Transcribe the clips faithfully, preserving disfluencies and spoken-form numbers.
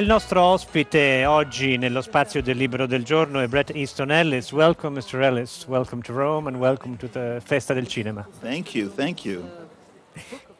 Il nostro ospite oggi nello spazio del libro del giorno è Bret Easton Ellis. Welcome mister Ellis, welcome to Rome and welcome to the Festa del Cinema. Thank you, thank you.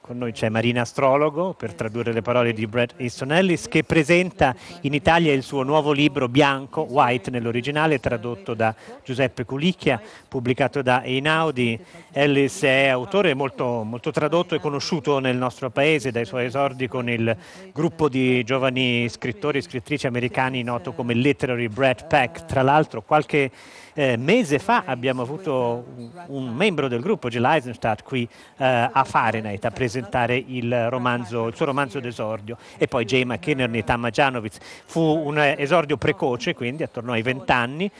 Con noi c'è Marina Astrologo per tradurre le parole di Bret Easton Ellis, che presenta in Italia il suo nuovo libro Bianco, White nell'originale, tradotto da Giuseppe Culicchia, pubblicato da Einaudi. Ellis è autore molto, molto tradotto e conosciuto nel nostro paese dai suoi esordi con il gruppo di giovani scrittori e scrittrici americani noto come Literary Brat Pack. Tra l'altro qualche Eh, mese fa abbiamo avuto un, un membro del gruppo, Gill Eisenstadt, qui eh, a Fahrenheit a presentare il, romanzo, il suo romanzo d'esordio, e poi Jay McKinnon e Tamma Janowitz. Fu un esordio precoce, quindi attorno ai vent'anni,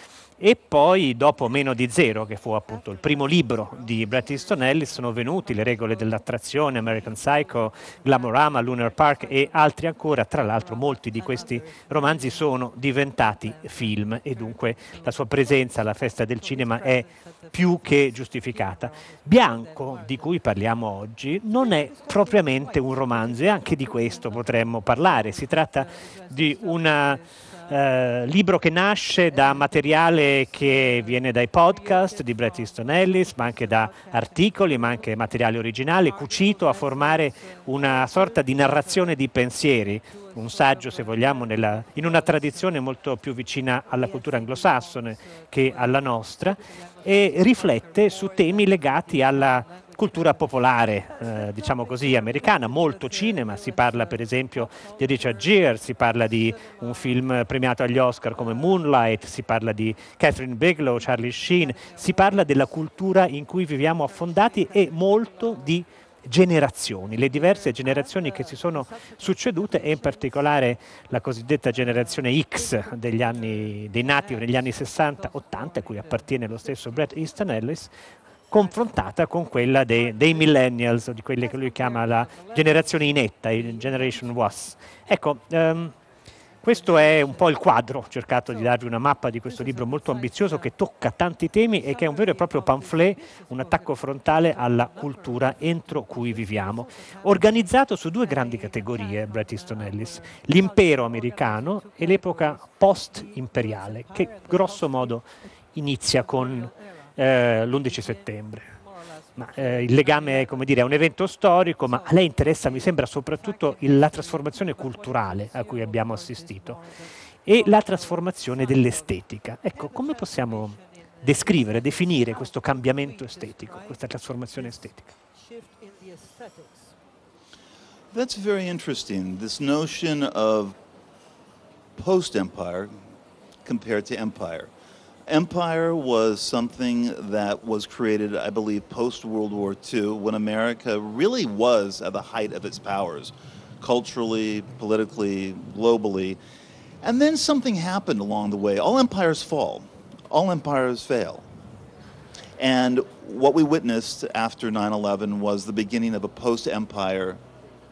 e poi dopo Meno di Zero, che fu appunto il primo libro di Bret Easton Ellis, sono venuti Le regole dell'attrazione, American Psycho, Glamorama, Lunar Park e altri ancora. Tra l'altro molti di questi romanzi sono diventati film e dunque la sua presenza alla Festa del Cinema è più che giustificata. Bianco, di cui parliamo oggi, non è propriamente un romanzo, e anche di questo potremmo parlare. Si tratta di una... Uh, libro che nasce da materiale che viene dai podcast di Bret Easton Ellis, ma anche da articoli, ma anche materiale originale, cucito a formare una sorta di narrazione di pensieri, un saggio se vogliamo nella, in una tradizione molto più vicina alla cultura anglosassone che alla nostra, e riflette su temi legati alla cultura popolare, eh, diciamo così, americana, molto cinema. Si parla per esempio di Richard Gere, si parla di un film premiato agli Oscar come Moonlight, si parla di Catherine Bigelow, Charlie Sheen, si parla della cultura in cui viviamo affondati e molto di generazioni, le diverse generazioni che si sono succedute, e in particolare la cosiddetta generazione X degli anni, dei nati negli anni sessanta ottanta, a cui appartiene lo stesso Bret Easton Ellis, confrontata con quella dei, dei millennials, o di quelle che lui chiama la generazione inetta, il Generation Was. Ecco, um, questo è un po' il quadro. Ho cercato di darvi una mappa di questo libro molto ambizioso, che tocca tanti temi e che è un vero e proprio pamphlet, un attacco frontale alla cultura entro cui viviamo, organizzato su due grandi categorie, Bret Easton Ellis: l'impero americano e l'epoca post-imperiale, che grosso modo inizia con Eh, l'undici settembre, ma, eh, il legame è, come dire, è un evento storico, ma a lei interessa, mi sembra, soprattutto il, la trasformazione culturale a cui abbiamo assistito e la trasformazione dell'estetica. Ecco, come possiamo descrivere, definire questo cambiamento estetico, questa trasformazione estetica? That's very interesting, this notion of post-empire compared to empire. Empire was something that was created, I believe, post-World War Two, when America really was at the height of its powers, culturally, politically, globally. And then something happened along the way. All empires fall. All empires fail. And what we witnessed after nine eleven was the beginning of a post-empire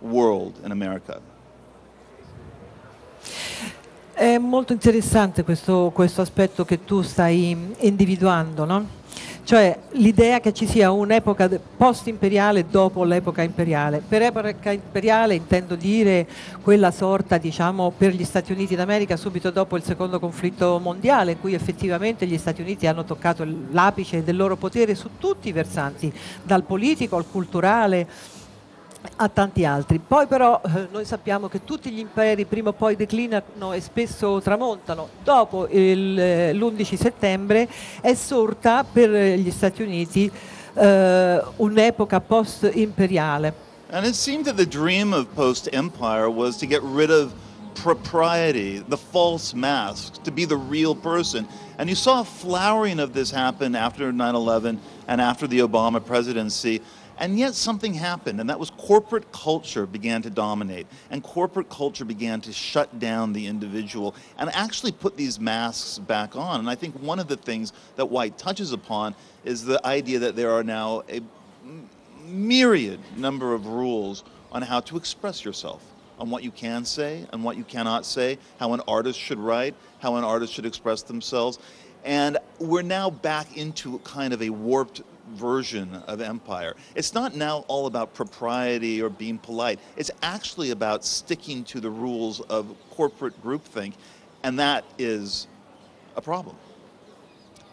world in America. È molto interessante questo, questo aspetto che tu stai individuando, no? Cioè l'idea che ci sia un'epoca post-imperiale dopo l'epoca imperiale. Per epoca imperiale intendo dire quella sorta, diciamo, per gli Stati Uniti d'America subito dopo il secondo conflitto mondiale, in cui effettivamente gli Stati Uniti hanno toccato l'apice del loro potere su tutti i versanti, dal politico al culturale a tanti altri. Poi però noi sappiamo che tutti gli imperi prima o poi declinano e spesso tramontano. Dopo l'undici settembre è sorta per gli Stati Uniti eh, un'epoca post-imperiale. And it seemed that the dream of post-empire was to get rid of propriety, the false masks, to be the real person. And you saw a flowering of this happen after nine eleven and after the Obama presidency. And yet something happened, and that was corporate culture began to dominate, and corporate culture began to shut down the individual and actually put these masks back on. And I think one of the things that White touches upon is the idea that there are now a myriad number of rules on how to express yourself, on what you can say and what you cannot say, how an artist should write, how an artist should express themselves. And we're now back into kind of a warped version of empire. It's not now all about propriety or being polite. It's actually about sticking to the rules of corporate groupthink, and that is a problem,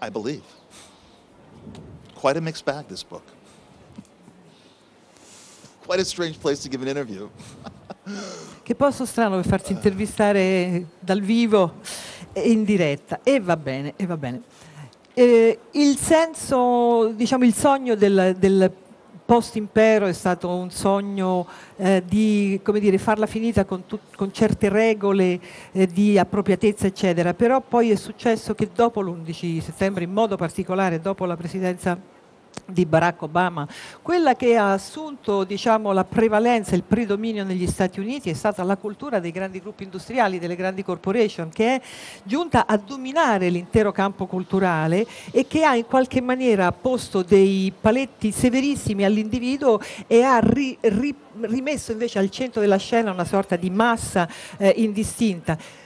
I believe. Quite a mixed bag, this book. Quite a strange place to give an interview. Che posto strano per farsi intervistare dal vivo e in diretta. E va bene, e va bene. Eh, il senso, diciamo, il sogno del, del post-impero è stato un sogno eh, di, come dire, farla finita con, tu, con certe regole eh, di appropriatezza, eccetera. Però poi è successo che dopo l'undici settembre, in modo particolare dopo la presidenza di Barack Obama, quella che ha assunto, diciamo, la prevalenza, il predominio negli Stati Uniti è stata la cultura dei grandi gruppi industriali, delle grandi corporation, che è giunta a dominare l'intero campo culturale e che ha in qualche maniera posto dei paletti severissimi all'individuo e ha ri, ri, rimesso invece al centro della scena una sorta di massa eh, indistinta.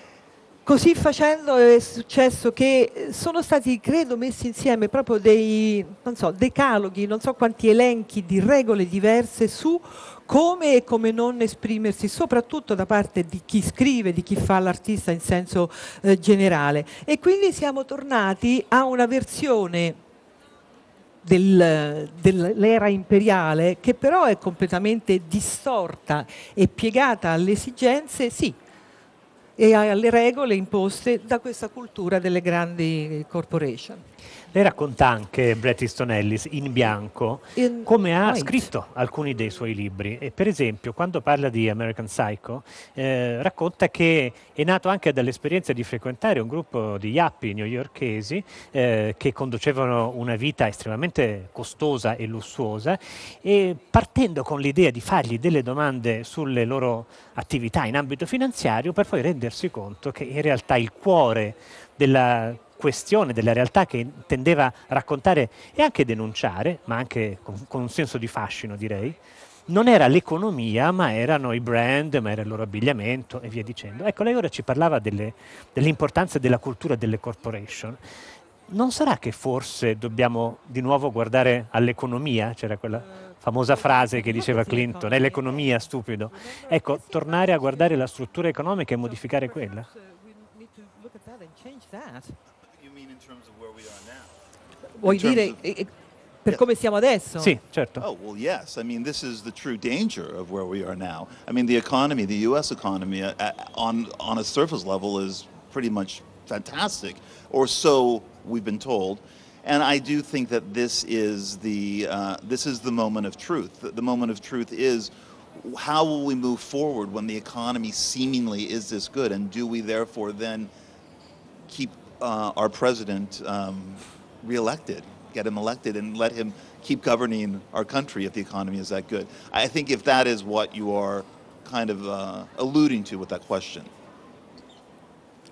Così facendo è successo che sono stati, credo, messi insieme proprio dei, non so, decaloghi, non so quanti elenchi di regole diverse su come e come non esprimersi, soprattutto da parte di chi scrive, di chi fa l'artista in senso eh, generale. E quindi siamo tornati a una versione Del, dell'era imperiale che però è completamente distorta e piegata alle esigenze, sì, e alle regole imposte da questa cultura delle grandi corporation. Lei racconta anche Bret Easton Ellis in bianco in come ha White. Scritto alcuni dei suoi libri e per esempio quando parla di American Psycho eh, racconta che è nato anche dall'esperienza di frequentare un gruppo di yuppie newyorkesi eh, che conducevano una vita estremamente costosa e lussuosa e partendo con l'idea di fargli delle domande sulle loro attività in ambito finanziario per poi rendere conto che in realtà il cuore della questione, della realtà che intendeva raccontare e anche denunciare, ma anche con, con un senso di fascino direi, non era l'economia ma erano i brand, ma era il loro abbigliamento e via dicendo. Ecco, lei ora ci parlava delle, dell'importanza della cultura delle corporation. Non sarà che forse dobbiamo di nuovo guardare all'economia? C'era quella famosa frase che diceva Clinton, è l'economia, stupido. Ecco, tornare a guardare la struttura economica e modificare quella. Vuoi dire per come siamo adesso? Sì, certo. Oh, well, yes. I mean, this is the true danger of where we are now. I mean, the economy, the U S economy, uh, on, on a surface level is pretty much fantastic, or so we've been told. And I do think that this is the uh, this is the moment of truth. The moment of truth is how will we move forward when the economy seemingly is this good, and do we therefore then keep uh, our president um, reelected, get him elected, and let him keep governing our country if the economy is that good? I think if that is what you are kind of uh, alluding to with that question.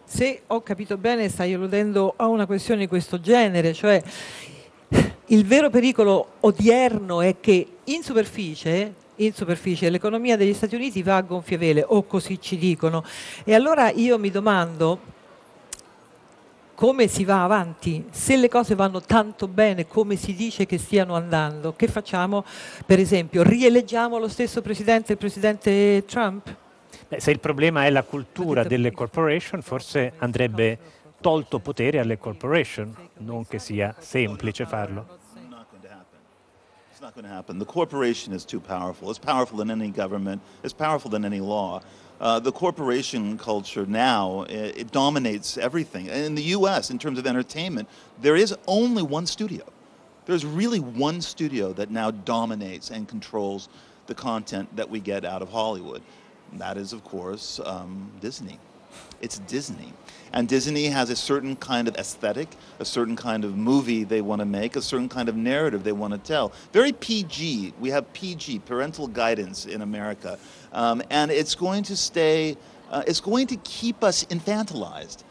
Se ho capito bene, stai alludendo a una questione di questo genere, cioè il vero pericolo odierno è che in superficie, in superficie l'economia degli Stati Uniti va a gonfie vele, o così ci dicono. E allora io mi domando come si va avanti, se le cose vanno tanto bene come si dice che stiano andando, che facciamo? Per esempio, rieleggiamo lo stesso presidente, il presidente Trump? Beh, se il problema è la cultura delle corporation, forse andrebbe tolto potere alle corporation, non che sia semplice farlo. It's not going to happen. The corporation is too powerful. It's powerful than any government. It's powerful than any law. Uh, the corporation culture now, it, it dominates everything. In the U S, in terms of entertainment, there is only one studio. There's really one studio that now dominates and controls the content that we get out of Hollywood. That is, of course, um, Disney. It's Disney. And Disney has a certain kind of aesthetic, a certain kind of movie they want to make, a certain kind of narrative they want to tell. Very P G. We have P G, parental guidance, in America. Um, and it's going to stay, uh, it's going to keep us infantilized.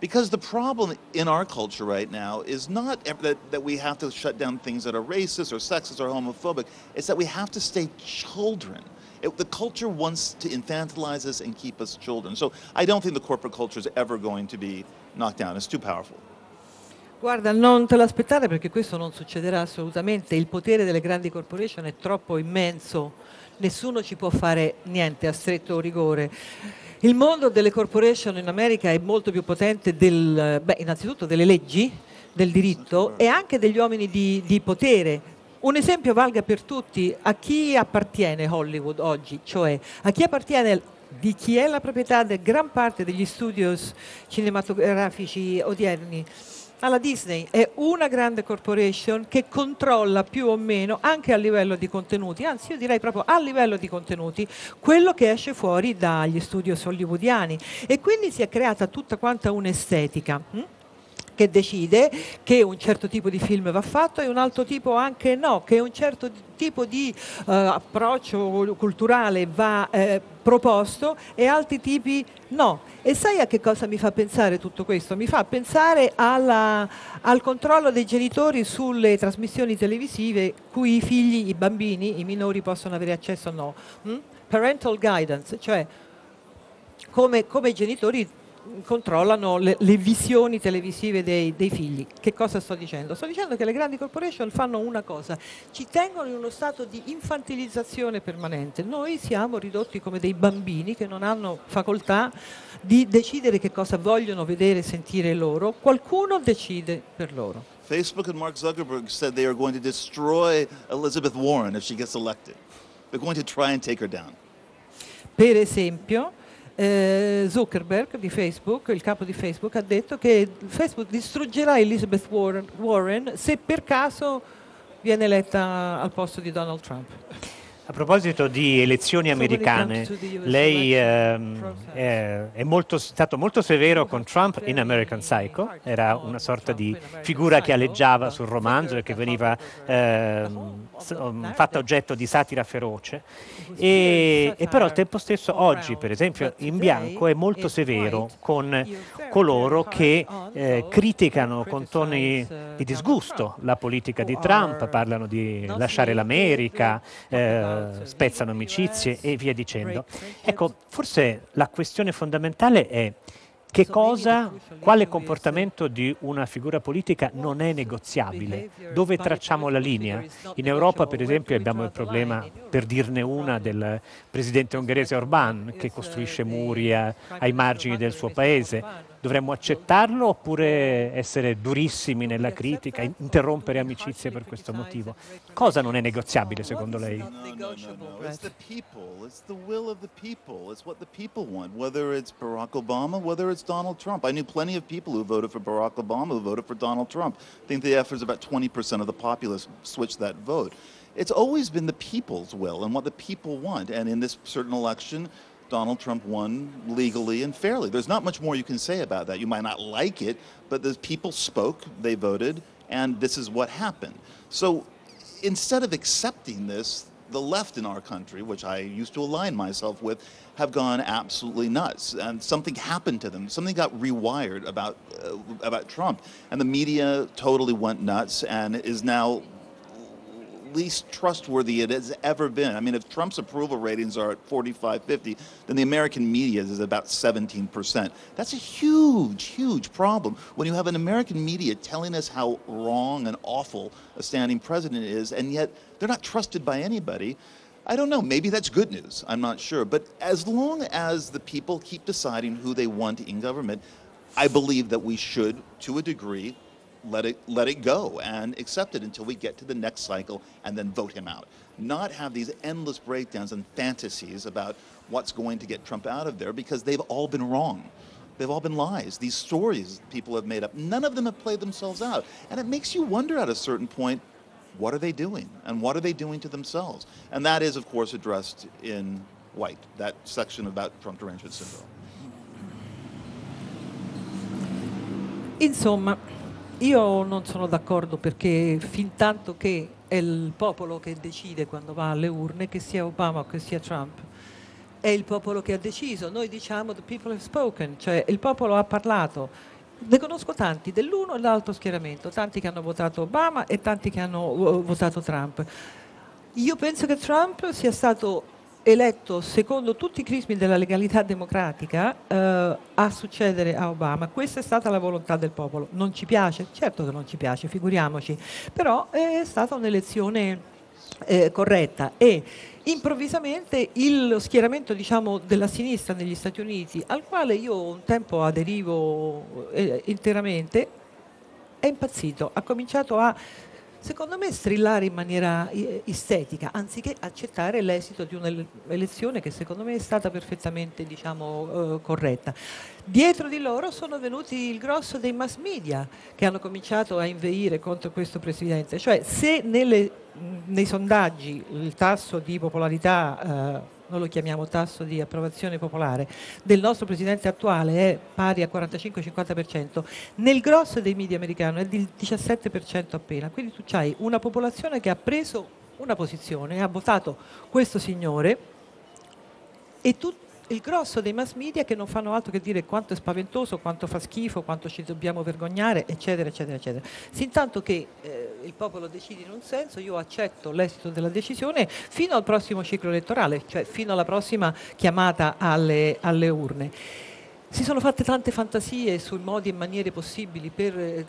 Because the problem in our culture right now is not that, that we have to shut down things that are racist or sexist or homophobic. It's that we have to stay children. It, the culture wants to infantilize us and keep us children. So I don't think the corporate culture is ever going to be knocked down. It's too powerful. Guarda, non te l'aspettare perché questo non succederà assolutamente. Il potere delle grandi corporation è troppo immenso, nessuno ci può fare niente a stretto rigore. Il mondo delle corporation in America è molto più potente del, beh, innanzitutto delle leggi, del diritto e anche degli uomini di, di potere. Un esempio valga per tutti: a chi appartiene Hollywood oggi, cioè a chi appartiene di chi è la proprietà di gran parte degli studios cinematografici odierni. Alla Disney è una grande corporation che controlla più o meno anche a livello di contenuti, anzi io direi proprio a livello di contenuti, quello che esce fuori dagli studios hollywoodiani, e quindi si è creata tutta quanta un'estetica hm? che decide che un certo tipo di film va fatto e un altro tipo anche no, che un certo tipo di eh, approccio culturale va eh, proposto e altri tipi no. E sai a che cosa mi fa pensare tutto questo? Mi fa pensare alla, al controllo dei genitori sulle trasmissioni televisive cui i figli, i bambini, i minori possono avere accesso o no. Mm? Parental guidance, cioè come, come i genitori controllano le, le visioni televisive dei, dei figli. Che cosa sto dicendo? Sto dicendo che le grandi corporation fanno una cosa: ci tengono in uno stato di infantilizzazione permanente. Noi siamo ridotti come dei bambini che non hanno facoltà di decidere che cosa vogliono vedere e sentire loro. Qualcuno decide per loro. Facebook and Mark Zuckerberg said they are going to destroy Elizabeth Warren if she gets elected. They're going to try and take her down. Per esempio Zuckerberg di Facebook, il capo di Facebook, ha detto che Facebook distruggerà Elizabeth Warren, Warren se per caso viene eletta al posto di Donald Trump. A proposito di elezioni americane, lei ehm, è, è molto, stato molto severo con Trump in American Psycho, era una sorta di figura che aleggiava sul romanzo e che veniva ehm, fatta oggetto di satira feroce, e, e però al tempo stesso oggi, per esempio, in Bianco è molto severo con coloro che eh, criticano con toni di disgusto la politica di Trump, parlano di lasciare l'America, eh, spezzano amicizie e via dicendo. Ecco, forse la questione fondamentale è che cosa, quale comportamento di una figura politica non è negoziabile, dove tracciamo la linea. In Europa, per esempio, abbiamo il problema, per dirne una, del presidente ungherese Orbán, che costruisce muri a, ai margini del suo paese. Dovremmo accettarlo oppure essere durissimi nella critica, interrompere amicizie per questo motivo? Cosa non è negoziabile secondo lei? No, no, no, no. It's the people, it's the will of the people, it's what the people want, whether it's Barack Obama, whether it's Donald Trump. I knew plenty of people who voted for Barack Obama, who voted for Donald Trump. I think the average about twenty percent of the populace switched that vote. It's always been the people's will and what the people want, and in this certain election Donald Trump won legally and fairly. There's not much more you can say about that. You might not like it, but the people spoke, they voted, and this is what happened. So instead of accepting this, the left in our country, which I used to align myself with, have gone absolutely nuts. And something happened to them. Something got rewired about, uh, about Trump. And the media totally went nuts and is now least trustworthy it has ever been. I mean, if Trump's approval ratings are at forty-five, fifty, then the American media is about seventeen percent. That's a huge, huge problem. When you have an American media telling us how wrong and awful a standing president is, and yet they're not trusted by anybody, I don't know, maybe that's good news, I'm not sure. But as long as the people keep deciding who they want in government, I believe that we should, to a degree, let it, let it go and accept it until we get to the next cycle and then vote him out. Not have these endless breakdowns and fantasies about what's going to get Trump out of there, because they've all been wrong. They've all been lies. These stories people have made up, none of them have played themselves out. And it makes you wonder at a certain point, what are they doing? And what are they doing to themselves? And that is, of course, addressed in White, that section about Trump derangement syndrome. Insomma, io non sono d'accordo, perché fin tanto che è il popolo che decide quando va alle urne, che sia Obama o che sia Trump, è il popolo che ha deciso. Noi diciamo the people have spoken, cioè il popolo ha parlato. Ne conosco tanti dell'uno e dell'altro schieramento, tanti che hanno votato Obama e tanti che hanno votato Trump. Io penso che Trump sia stato eletto secondo tutti i crismi della legalità democratica eh, a succedere a Obama. Questa è stata la volontà del popolo. Non ci piace? Certo che non ci piace, figuriamoci, però è stata un'elezione eh, corretta e improvvisamente lo schieramento, diciamo, della sinistra negli Stati Uniti, al quale io un tempo aderivo eh, interamente, è impazzito, ha cominciato a, secondo me, strillare in maniera istetica, anziché accettare l'esito di un'elezione che secondo me è stata perfettamente, diciamo, eh, corretta. Dietro di loro sono venuti il grosso dei mass media che hanno cominciato a inveire contro questo presidente. Cioè, se nelle, nei sondaggi il tasso di popolarità, eh, noi lo chiamiamo tasso di approvazione popolare, del nostro presidente attuale è pari al quarantacinque cinquanta per cento, nel grosso dei media americano è del diciassette per cento appena. Quindi tu hai una popolazione che ha preso una posizione, ha votato questo signore, e tu il grosso dei mass media che non fanno altro che dire quanto è spaventoso, quanto fa schifo, quanto ci dobbiamo vergognare, eccetera, eccetera, eccetera. Sintanto che eh, il popolo decide in un senso, io accetto l'esito della decisione fino al prossimo ciclo elettorale, cioè fino alla prossima chiamata alle, alle urne. Si sono fatte tante fantasie sui modi e maniere possibili per eh,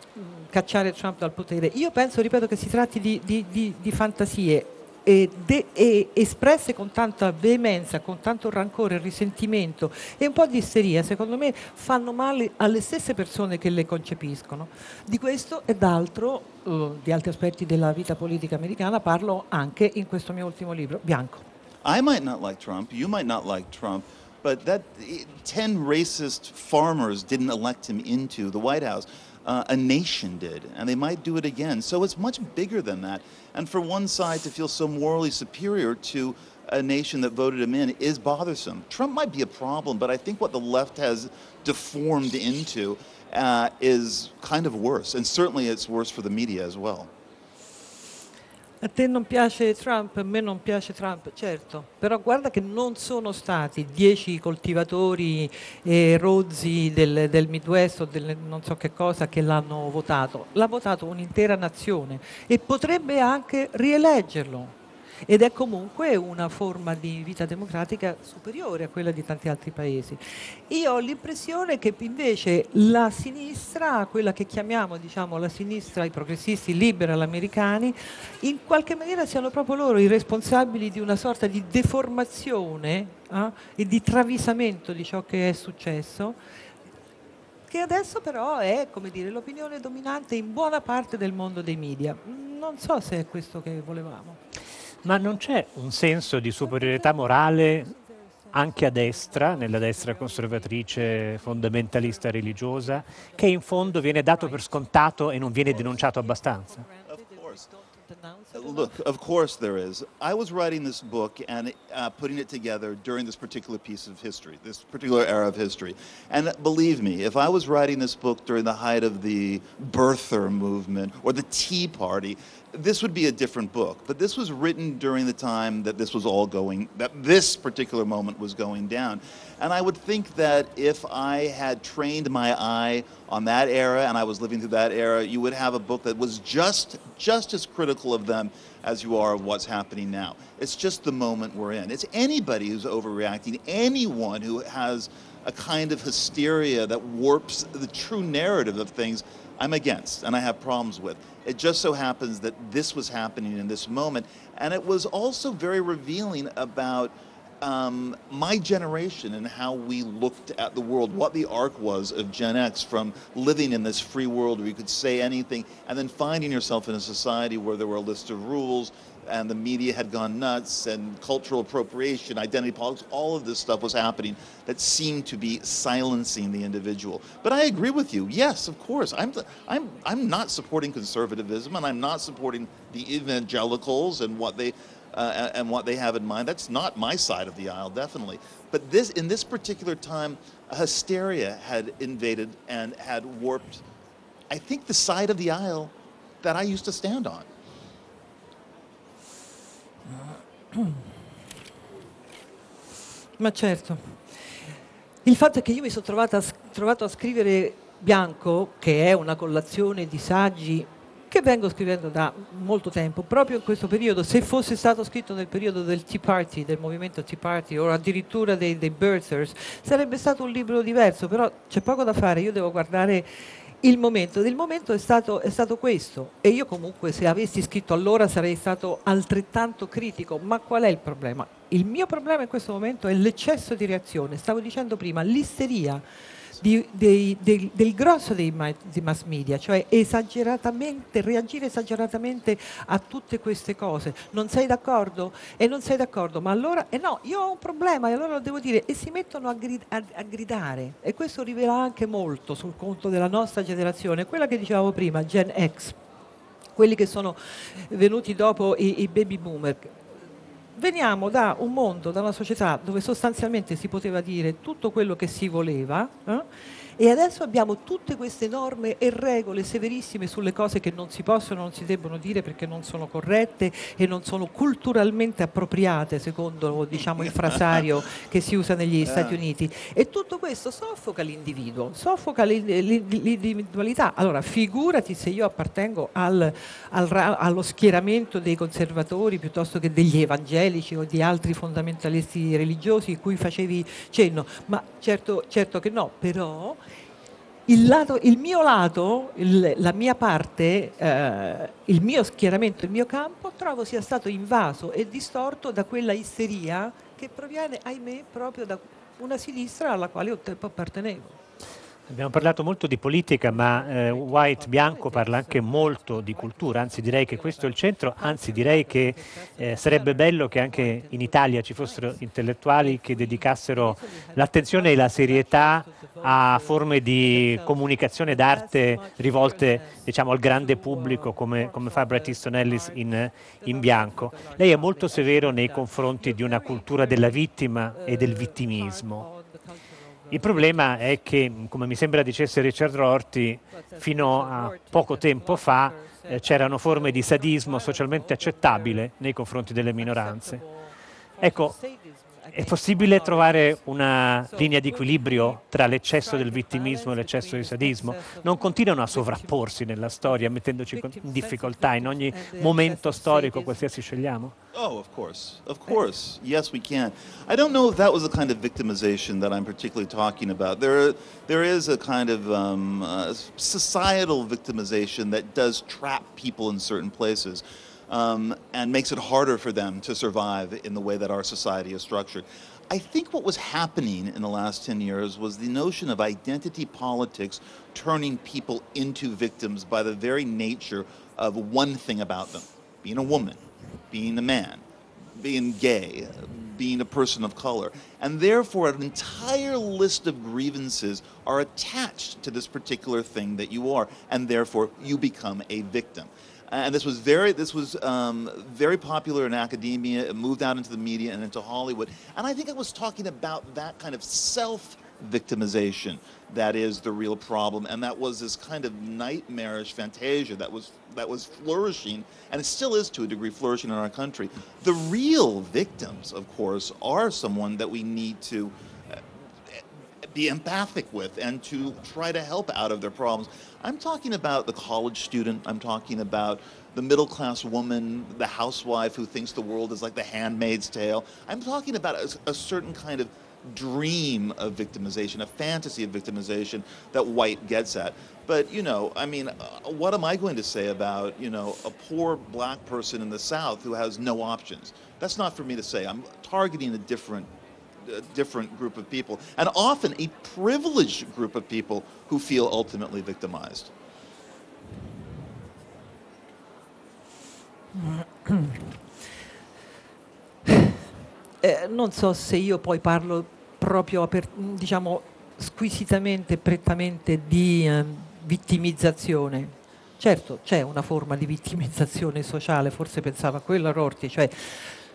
cacciare Trump dal potere. Io penso, ripeto, che si tratti di, di, di, di fantasie. E, de, e espresse con tanta veemenza, con tanto rancore, risentimento e un po' di isteria, secondo me fanno male alle stesse persone che le concepiscono. Di questo e d'altro, uh, di altri aspetti della vita politica americana, parlo anche in questo mio ultimo libro, Bianco. I might not like Trump, you might not like Trump, but that ten racist farmers didn't elect him into the White House. Uh, a nation did, and they might do it again. So it's much bigger than that. And for one side to feel so morally superior to a nation that voted him in is bothersome. Trump might be a problem, but I think what the left has deformed into uh, is kind of worse, and certainly it's worse for the media as well. A te non piace Trump, a me non piace Trump, certo, però guarda che non sono stati dieci coltivatori eh, rozzi del, del Midwest o del non so che cosa che l'hanno votato, l'ha votato un'intera nazione e potrebbe anche rieleggerlo. Ed è comunque una forma di vita democratica superiore a quella di tanti altri paesi. Io ho l'impressione che invece la sinistra, quella che chiamiamo, diciamo, la sinistra, i progressisti liberal americani, in qualche maniera siano proprio loro i responsabili di una sorta di deformazione eh, e di travisamento di ciò che è successo, che adesso però è, come dire, l'opinione dominante in buona parte del mondo dei media. Non so se è questo che volevamo. Ma non c'è un senso di superiorità morale anche a destra, nella destra conservatrice, fondamentalista, religiosa, che in fondo viene dato per scontato e non viene denunciato abbastanza? Look, of course there is. I was writing this book and uh, putting it together during this particular piece of history, this particular era of history. And believe me, if I was writing this book during the height of the Birther movement or the Tea Party, this would be a different book. But this was written during the time that this was all going, that this particular moment was going down. And I would think that if I had trained my eye on that era and I was living through that era, you would have a book that was just, just as critical of them as you are of what's happening now. It's just the moment we're in. It's anybody who's overreacting, anyone who has a kind of hysteria that warps the true narrative of things I'm against and I have problems with. It just so happens that this was happening in this moment. And it was also very revealing about Um, my generation and how we looked at the world, what the arc was of Gen X, from living in this free world where you could say anything and then finding yourself in a society where there were a list of rules and the media had gone nuts and cultural appropriation, identity politics, all of this stuff was happening that seemed to be silencing the individual. But I agree with you, yes, of course. I'm, I'm, I'm not supporting conservatism and I'm not supporting the evangelicals and what they Uh, and what they have in mind. That's not my side of the aisle, definitely. But this, in this particular time, hysteria had invaded and had warped, I think, the side of the aisle that I used to stand on. Ma certo. Il fatto è che io mi sono trovata, trovato a scrivere Bianco, che è una collazione di saggi che vengo scrivendo da molto tempo, proprio in questo periodo. Se fosse stato scritto nel periodo del Tea Party, del movimento Tea Party, o addirittura dei, dei Birther, sarebbe stato un libro diverso, però c'è poco da fare, io devo guardare il momento. Il momento è stato, è stato questo, e io comunque, se avessi scritto allora, sarei stato altrettanto critico. Ma qual è il problema? Il mio problema in questo momento è l'eccesso di reazione, stavo dicendo prima, l'isteria Di, dei, del, del grosso dei ma, dei mass media, cioè esageratamente, reagire esageratamente a tutte queste cose. Non sei d'accordo? E non sei d'accordo, ma allora, e eh no, io ho un problema e allora lo devo dire, e si mettono a, grid, a, a gridare, e questo rivela anche molto sul conto della nostra generazione, quella che dicevamo prima, Gen X, quelli che sono venuti dopo i, i baby boomer. Veniamo da un mondo, da una società dove sostanzialmente si poteva dire tutto quello che si voleva, eh? E adesso abbiamo tutte queste norme e regole severissime sulle cose che non si possono, non si debbono dire perché non sono corrette e non sono culturalmente appropriate, secondo, diciamo, il frasario che si usa negli Stati Uniti. E tutto questo soffoca l'individuo, soffoca l'individualità. Allora, figurati se io appartengo al, al, allo schieramento dei conservatori piuttosto che degli evangelici o di altri fondamentalisti religiosi cui facevi cenno, ma certo, certo che no, però il, lato, il mio lato, il, la mia parte, eh, il mio schieramento, il mio campo, trovo sia stato invaso e distorto da quella isteria che proviene, ahimè, proprio da una sinistra alla quale un tempo appartenevo. Abbiamo parlato molto di politica, ma eh, White, Bianco parla anche molto di cultura, anzi direi che questo è il centro, anzi direi che eh, sarebbe bello che anche in Italia ci fossero intellettuali che dedicassero l'attenzione e la serietà a forme di comunicazione d'arte rivolte, diciamo, al grande pubblico, come, come fa Bret Easton Ellis in, in Bianco. Lei è molto severo nei confronti di una cultura della vittima e del vittimismo. Il problema è che, come mi sembra dicesse Richard Rorty, fino a poco tempo fa eh, c'erano forme di sadismo socialmente accettabile nei confronti delle minoranze. Ecco, è possibile trovare una linea di equilibrio tra l'eccesso del vittimismo e l'eccesso del sadismo? Non continuano a sovrapporsi nella storia, mettendoci in difficoltà in ogni momento storico, qualsiasi scegliamo? Oh, of course, of course. Yes, we can. I don't know if that was the kind of victimization that I'm particularly talking about. There, are, there is a kind of um, uh, societal victimization that does trap people in certain places um, and makes it harder for them to survive in the way that our society is structured. I think what was happening in the last ten years was the notion of identity politics turning people into victims by the very nature of one thing about them, being a woman, being a man, being gay, being a person of color. And therefore, an entire list of grievances are attached to this particular thing that you are, and therefore you become a victim. And this was very, this was um, very popular in academia. It moved out into the media and into Hollywood. And I think it was talking about that kind of self-victimization that is the real problem, and that was this kind of nightmarish fantasia that was that was flourishing, and it still is to a degree flourishing in our country. The real victims, of course, are someone that we need to uh, be empathic with and to try to help out of their problems. I'm talking about the college student, I'm talking about the middle-class woman, the housewife who thinks the world is like The Handmaid's Tale. I'm talking about a, a certain kind of dream of victimization, a fantasy of victimization that White gets at. But, you know, I mean, uh, what am I going to say about, you know, a poor black person in the South who has no options? That's not for me to say. I'm targeting a different, uh, different group of people, and often a privileged group of people who feel ultimately victimized. Eh, non so se io poi parlo proprio, diciamo, squisitamente, prettamente di eh, vittimizzazione. Certo, c'è una forma di vittimizzazione sociale, forse pensava a quella Rorty, cioè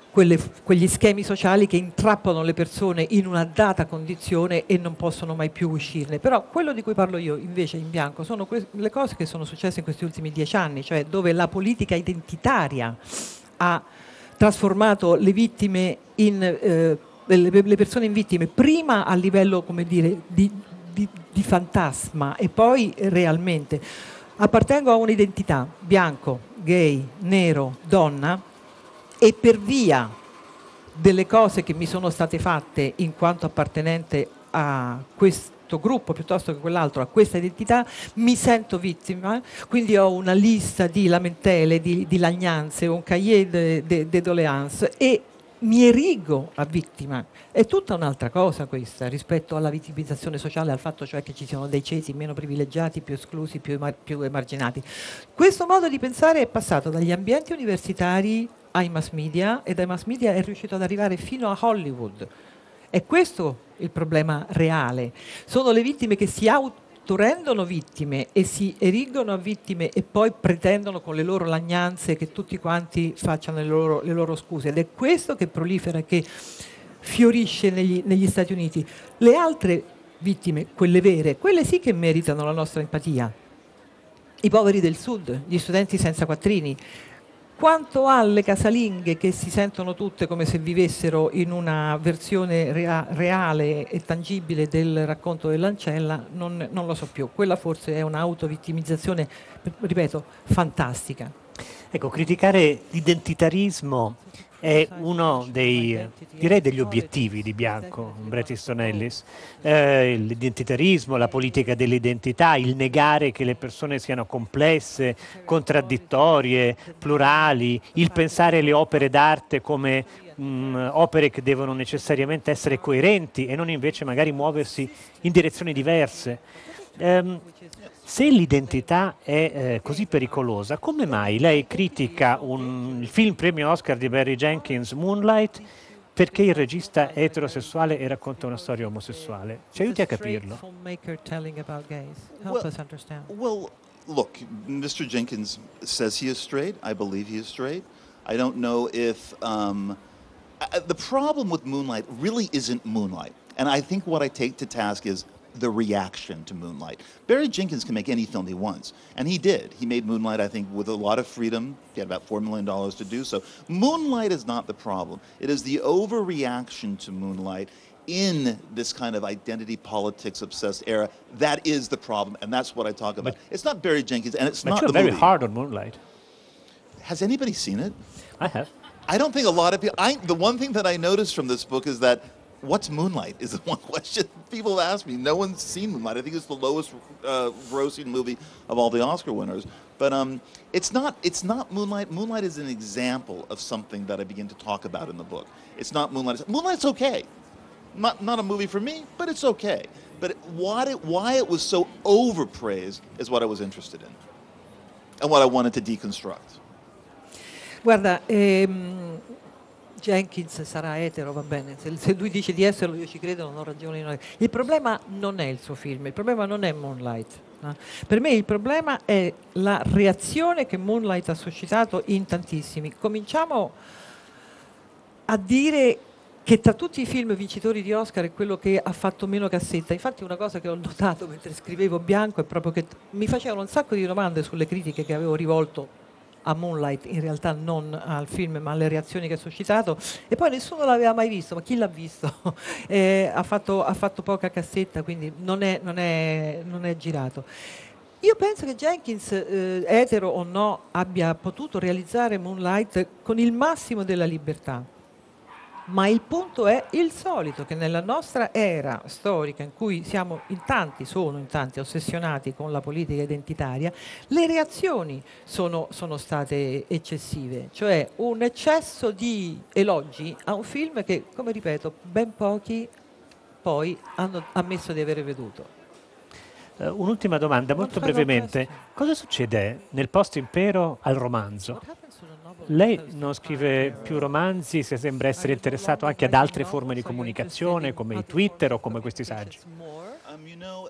quelle, quegli schemi sociali che intrappolano le persone in una data condizione e non possono mai più uscirne. Però quello di cui parlo io, invece, in Bianco, sono le cose che sono successe in questi ultimi dieci anni, cioè dove la politica identitaria ha trasformato le vittime in eh, le persone in vittime, prima a livello, come dire, di, di, di fantasma e poi realmente. Appartengo a un'identità bianco, gay, nero, donna, e per via delle cose che mi sono state fatte in quanto appartenente a questo gruppo piuttosto che quell'altro, a questa identità, mi sento vittima, quindi ho una lista di lamentele, di, di lagnanze, un cahier de, de, de doléances, e mi erigo a vittima. È tutta un'altra cosa questa rispetto alla vittimizzazione sociale, al fatto cioè che ci siano dei ceti meno privilegiati, più esclusi, più, emar- più emarginati. Questo modo di pensare è passato dagli ambienti universitari ai mass media, e dai mass media è riuscito ad arrivare fino a Hollywood. È questo il problema reale. Sono le vittime che si auto rendono vittime e si erigono a vittime e poi pretendono con le loro lagnanze che tutti quanti facciano le loro, le loro scuse, ed è questo che prolifera, che fiorisce negli, negli Stati Uniti. Le altre vittime, quelle vere, quelle sì che meritano la nostra empatia, i poveri del sud, gli studenti senza quattrini. Quanto alle casalinghe che si sentono tutte come se vivessero in una versione rea- reale e tangibile del racconto dell'ancella, non, non lo so più. Quella forse è un'autovittimizzazione, ripeto, fantastica. Ecco, criticare l'identitarismo è uno dei, direi, degli obiettivi di Bianco, Bret Easton Ellis. Eh, l'identitarismo, la politica dell'identità, il negare che le persone siano complesse, contraddittorie, plurali, il pensare le opere d'arte come mh, opere che devono necessariamente essere coerenti e non invece magari muoversi in direzioni diverse. Eh, se l'identità è eh, così pericolosa, come mai lei critica un, il film premio Oscar di Barry Jenkins, Moonlight, perché il regista è eterosessuale e racconta una storia omosessuale? Ci aiuti a capirlo. Well, well, look, mister Jenkins says he is straight. I believe he is straight. I don't know if um, the problem with Moonlight really isn't Moonlight, and I think what I take to task is the reaction to Moonlight. Barry Jenkins can make any film he wants, and he did. He made Moonlight, I think, with a lot of freedom. He had about four million dollars to do so. Moonlight is not the problem. It is the overreaction to Moonlight in this kind of identity politics obsessed era. That is the problem, and that's what I talk about. But it's not Barry Jenkins, and it's not the movie. But you're very hard on Moonlight. Has anybody seen it? I have. I don't think a lot of people... I, the one thing that I noticed from this book is that what's Moonlight is the one question people ask me. No one's seen Moonlight. I think it's the lowest uh, grossing movie of all the Oscar winners. But um, it's not it's not Moonlight. Moonlight is an example of something that I begin to talk about in the book. It's not Moonlight. Moonlight's okay. Not not a movie for me, but it's okay. But it, what it, why it was so overpraised is what I was interested in and what I wanted to deconstruct. Guarda, ehm... Jenkins sarà etero, va bene, se lui dice di esserlo io ci credo, non ho ragione noi. Il problema non è il suo film, il problema non è Moonlight. No? Per me il problema è la reazione che Moonlight ha suscitato in tantissimi. Cominciamo a dire che tra tutti i film vincitori di Oscar è quello che ha fatto meno cassetta. Infatti una cosa che ho notato mentre scrivevo Bianco è proprio che mi facevano un sacco di domande sulle critiche che avevo rivolto a Moonlight, in realtà non al film ma alle reazioni che ha suscitato, e poi nessuno l'aveva mai visto, ma chi l'ha visto? eh, ha, fatto, ha fatto poca cassetta, quindi non è, non è, non è girato. Io penso che Jenkins, eh, etero o no, abbia potuto realizzare Moonlight con il massimo della libertà, ma il punto è il solito, che nella nostra era storica in cui siamo in tanti, sono in tanti ossessionati con la politica identitaria, le reazioni sono, sono state eccessive, cioè un eccesso di elogi a un film che, come ripeto, ben pochi poi hanno ammesso di aver veduto. Uh, un'ultima domanda, molto brevemente. Cosa succede nel post-impero al romanzo? Lei non scrive più romanzi, se sembra essere interessato anche ad altre forme di comunicazione, come il Twitter o come questi saggi. Um, you know,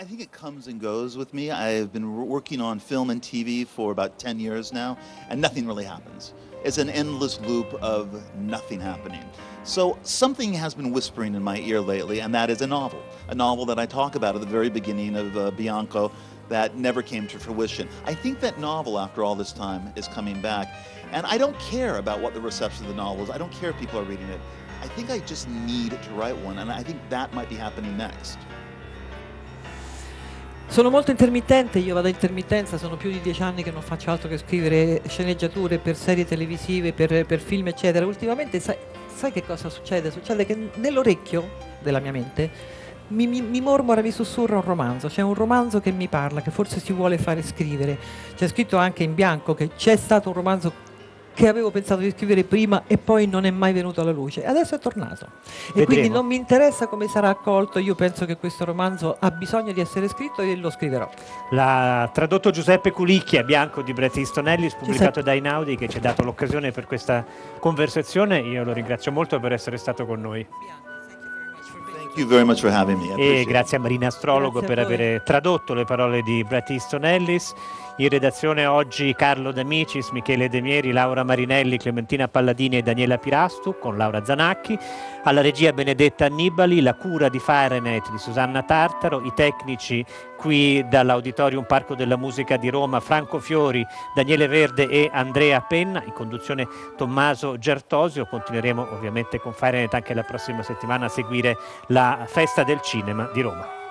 I think it comes and goes with me. I've been working on film and T V for about ten years now, and nothing really happens. It's an endless loop of nothing happening. So something has been whispering in my ear lately, and that is a novel, a novel that I talk about at the very beginning of uh, Bianco, that never came to fruition. I think that novel, after all this time, is coming back. And I don't care about what the reception of the novel is. I don't care if people are reading it. I think I just need to write one, and I think that might be happening next. Sono molto intermittente, io vado a intermittenza, sono più di dieci anni che non faccio altro che scrivere sceneggiature per serie televisive, per, per film eccetera. Ultimamente sai, sai che cosa succede? Succede che nell'orecchio della mia mente mi, mi, mi mormora, mi sussurra un romanzo, c'è un romanzo che mi parla, che forse si vuole fare scrivere. C'è scritto anche in bianco che c'è stato un romanzo che avevo pensato di scrivere prima e poi non è mai venuto alla luce, adesso è tornato. Vedremo. E quindi non mi interessa come sarà accolto, io penso che questo romanzo ha bisogno di essere scritto e lo scriverò. L'ha tradotto Giuseppe Culicchia, Bianco di Bret Easton Ellis, pubblicato Giuseppe. da Einaudi, che ci ha dato l'occasione per questa conversazione. Io lo ringrazio molto per essere stato con noi. Bianco. Thank you very much for having me. E grazie a Marina Astrologo grazie per aver tradotto le parole di Bret Easton Ellis. In redazione oggi Carlo D'Amicis, Michele De Mieri, Laura Marinelli, Clementina Palladini e Daniela Pirastu con Laura Zanacchi. Alla regia Benedetta Annibali, la cura di Fahrenheit di Susanna Tartaro, i tecnici qui dall'Auditorium Parco della Musica di Roma Franco Fiori, Daniele Verde e Andrea Penna, in conduzione Tommaso Gertosio. Continueremo ovviamente con Fahrenheit anche la prossima settimana a seguire la Festa del Cinema di Roma.